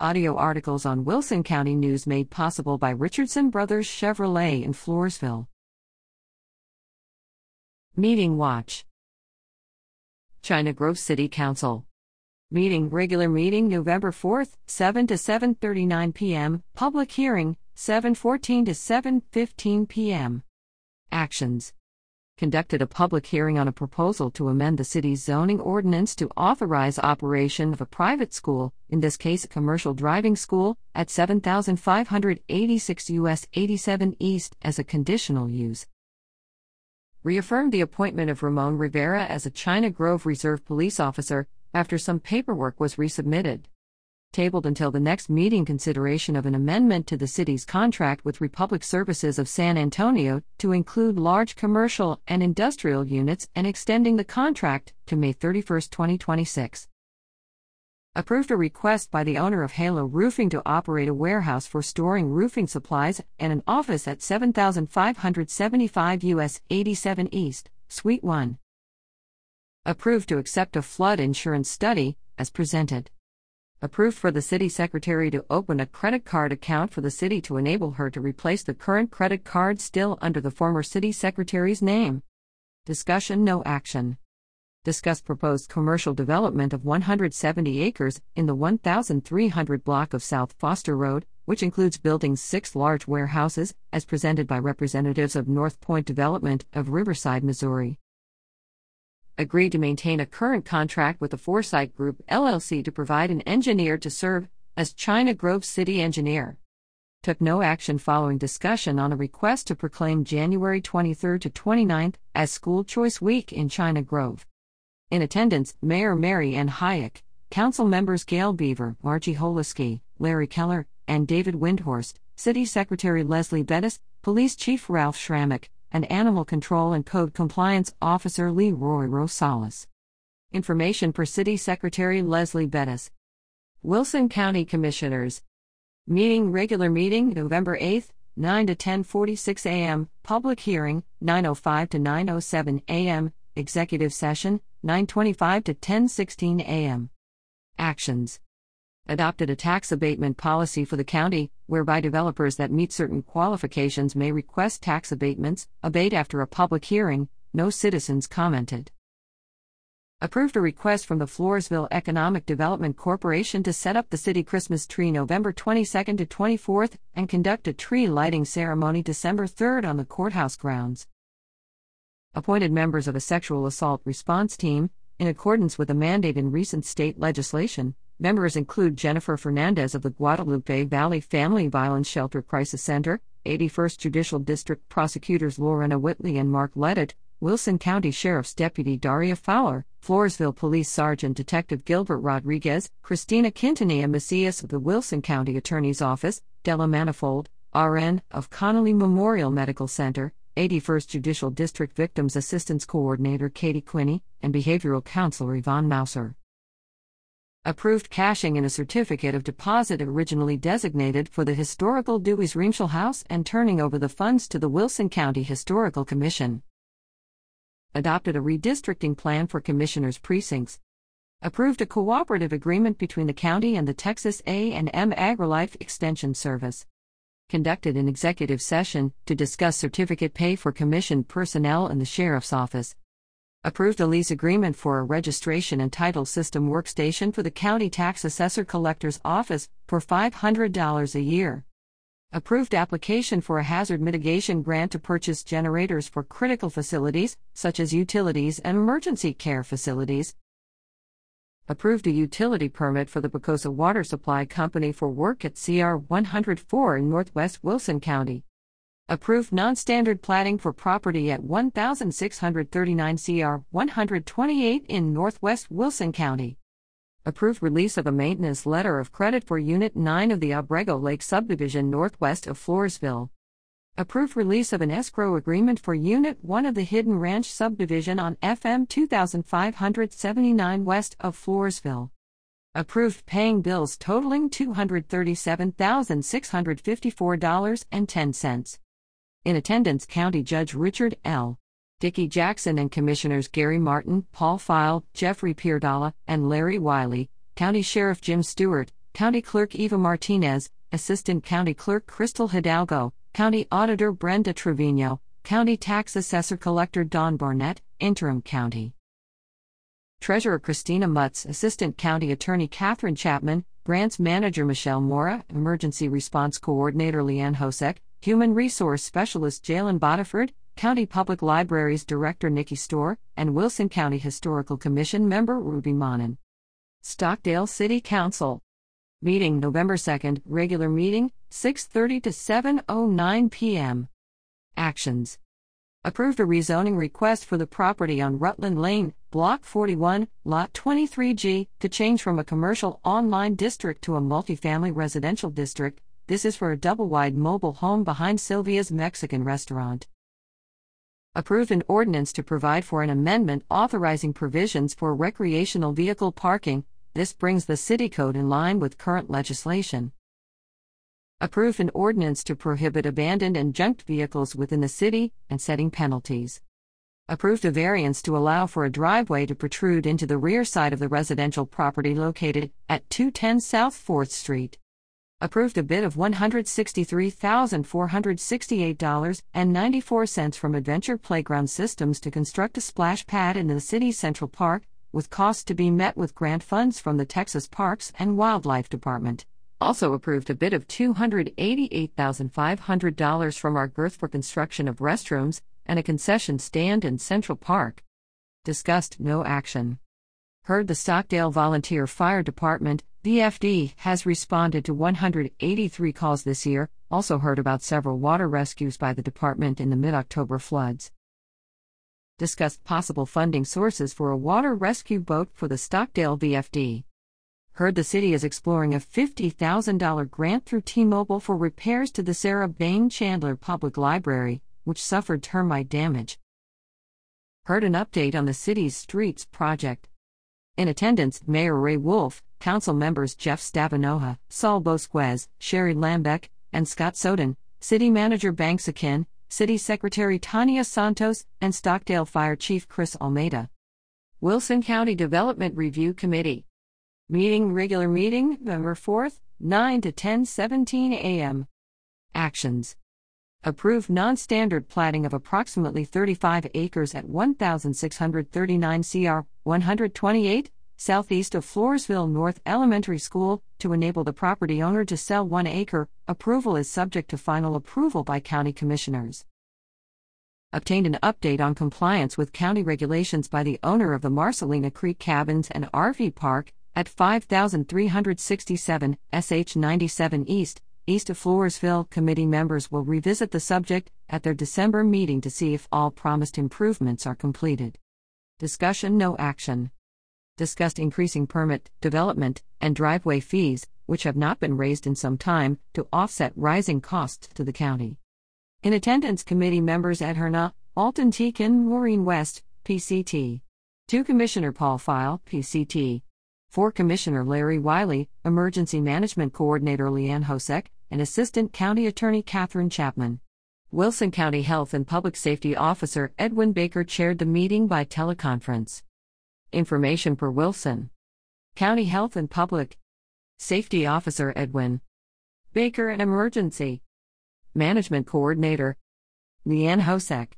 Audio articles on Wilson County News made possible by Richardson Brothers Chevrolet in Floresville. Meeting Watch. China Grove City Council. Meeting Regular Meeting November 4th, 7 to 7:39 p.m. Public Hearing, 7:14 to 7:15 p.m. Actions. Conducted a public hearing on a proposal to amend the city's zoning ordinance to authorize operation of a private school, in this case a commercial driving school, at 7,586 U.S. 87 East as a conditional use. Reaffirmed the appointment of Ramon Rivera as a China Grove Reserve Police Officer, after some paperwork was resubmitted. Tabled until the next meeting consideration of an amendment to the city's contract with Republic Services of San Antonio to include large commercial and industrial units and extending the contract to May 31, 2026. Approved a request by the owner of Halo Roofing to operate a warehouse for storing roofing supplies and an office at 7,575 U.S. 87 East, Suite 1. Approved to accept a flood insurance study, as presented. Approved for the city secretary to open a credit card account for the city to enable her to replace the current credit card still under the former city secretary's name. Discussion, no action. Discuss proposed commercial development of 170 acres in the 1,300 block of South Foster Road, which includes building 6 large warehouses, as presented by representatives of North Point Development of Riverside, Missouri. Agreed to maintain a current contract with the Foresight Group LLC to provide an engineer to serve as China Grove City Engineer. Took no action following discussion on a request to proclaim January 23 to 29 as School Choice Week in China Grove. In attendance, Mayor Mary Ann Hayek, Council Members Gail Beaver, Margie Holiski, Larry Keller, and David Windhorst, City Secretary Leslie Bettis, Police Chief Ralph Schrammick, and Animal Control and Code Compliance Officer Leroy Rosales. Information per City Secretary Leslie Bettis. Wilson County Commissioners. Meeting Regular Meeting November 8th, 9 to 10:46 a.m., Public Hearing, 9:05 to 9:07 a.m., Executive Session, 9:25 to 10:16 a.m. Actions. Adopted a tax abatement policy for the county, whereby developers that meet certain qualifications may request tax abatements, abate after a public hearing, no citizens commented. Approved a request from the Floresville Economic Development Corporation to set up the city Christmas tree November 22nd to 24th and conduct a tree lighting ceremony December 3rd on the courthouse grounds. Appointed members of a sexual assault response team, in accordance with a mandate in recent state legislation. Members include Jennifer Fernandez of the Guadalupe Valley Family Violence Shelter Crisis Center, 81st Judicial District Prosecutors Lorena Whitley and Mark Leddett, Wilson County Sheriff's Deputy Daria Fowler, Floresville Police Sergeant Detective Gilbert Rodriguez, Christina Quintanilla Macias of the Wilson County Attorney's Office, Della Manifold, RN, of Connolly Memorial Medical Center, 81st Judicial District Victims Assistance Coordinator Katie Quinney, and Behavioral Counselor Yvonne Mauser. Approved cashing in a certificate of deposit originally designated for the historical Dewey's Reimschel House and turning over the funds to the Wilson County Historical Commission. Adopted a redistricting plan for commissioners' precincts. Approved a cooperative agreement between the county and the Texas A&M AgriLife Extension Service. Conducted an executive session to discuss certificate pay for commissioned personnel in the Sheriff's Office. Approved a lease agreement for a registration and title system workstation for the County Tax Assessor Collector's Office for $500 a year. Approved application for a hazard mitigation grant to purchase generators for critical facilities, such as utilities and emergency care facilities. Approved a utility permit for the Pecosa Water Supply Company for work at CR 104 in Northwest Wilson County. Approved non-standard platting for property at 1,639 CR 128 in Northwest Wilson County. Approved release of a maintenance letter of credit for Unit 9 of the Abrego Lake Subdivision northwest of Floresville. Approved release of an escrow agreement for Unit 1 of the Hidden Ranch Subdivision on FM 2579 west of Floresville. Approved paying bills totaling $237,654.10. In attendance, County Judge Richard L. Dickey Jackson and Commissioners Gary Martin, Paul File, Jeffrey Pierdala, and Larry Wiley, County Sheriff Jim Stewart, County Clerk Eva Martinez, Assistant County Clerk Crystal Hidalgo, County Auditor Brenda Trevino, County Tax Assessor Collector Don Barnett, Interim County Treasurer Christina Mutz, Assistant County Attorney Catherine Chapman, Grants Manager Michelle Mora, Emergency Response Coordinator Leanne Hosek, Human Resource Specialist Jalen Botiford, County Public Libraries Director Nikki Storr, and Wilson County Historical Commission Member Ruby Monin. Stockdale City Council meeting November 2nd, regular meeting, 6:30 to 7:09 p.m. Actions. Approved a rezoning request for the property on Rutland Lane, Block 41, Lot 23G, to change from a commercial online district to a multifamily residential district. This is for a double-wide mobile home behind Sylvia's Mexican restaurant. Approved an ordinance to provide for an amendment authorizing provisions for recreational vehicle parking. This brings the city code in line with current legislation. Approved an ordinance to prohibit abandoned and junked vehicles within the city and setting penalties. Approved a variance to allow for a driveway to protrude into the rear side of the residential property located at 210 South 4th Street. Approved a bid of $163,468.94 from Adventure Playground Systems to construct a splash pad in the city's Central Park, with costs to be met with grant funds from the Texas Parks and Wildlife Department. Also approved a bid of $288,500 from ArcGirth for construction of restrooms and a concession stand in Central Park. Discussed no action. Heard the Stockdale Volunteer Fire Department, VFD, has responded to 183 calls this year, also heard about several water rescues by the department in the mid-October floods. Discussed possible funding sources for a water rescue boat for the Stockdale VFD. Heard the city is exploring a $50,000 grant through T-Mobile for repairs to the Sarah Bain Chandler Public Library, which suffered termite damage. Heard an update on the city's streets project. In attendance, Mayor Ray Wolf, Council members Jeff Stavanoha, Saul Bosquez, Sherry Lambeck, and Scott Soden, City Manager Banks Akin, City Secretary Tania Santos, and Stockdale Fire Chief Chris Almeida. Wilson County Development Review Committee. Meeting regular meeting, November 4th, 9 to 10:17 a.m. Actions. Approved non-standard platting of approximately 35 acres at 1,639 CR 128, southeast of Floresville North Elementary School, to enable the property owner to sell 1 acre. Approval is subject to final approval by county commissioners. Obtained an update on compliance with county regulations by the owner of the Marcelina Creek Cabins and RV Park, at 5367 SH 97 East of Floresville. Committee members will revisit the subject at their December meeting to see if all promised improvements are completed. Discussion no action. Discussed increasing permit, development, and driveway fees, which have not been raised in some time, to offset rising costs to the county. In attendance, committee members Ed Herna, Alton Tekin, Maureen West, PCT. 2 Commissioner Paul File, PCT. 4 Commissioner Larry Wiley, Emergency Management Coordinator Leanne Hosek, and Assistant County Attorney Catherine Chapman. Wilson County Health and Public Safety Officer Edwin Baker chaired the meeting by teleconference. Information per Wilson County Health and Public Safety Officer Edwin Baker and Emergency Management Coordinator Leanne Hosek.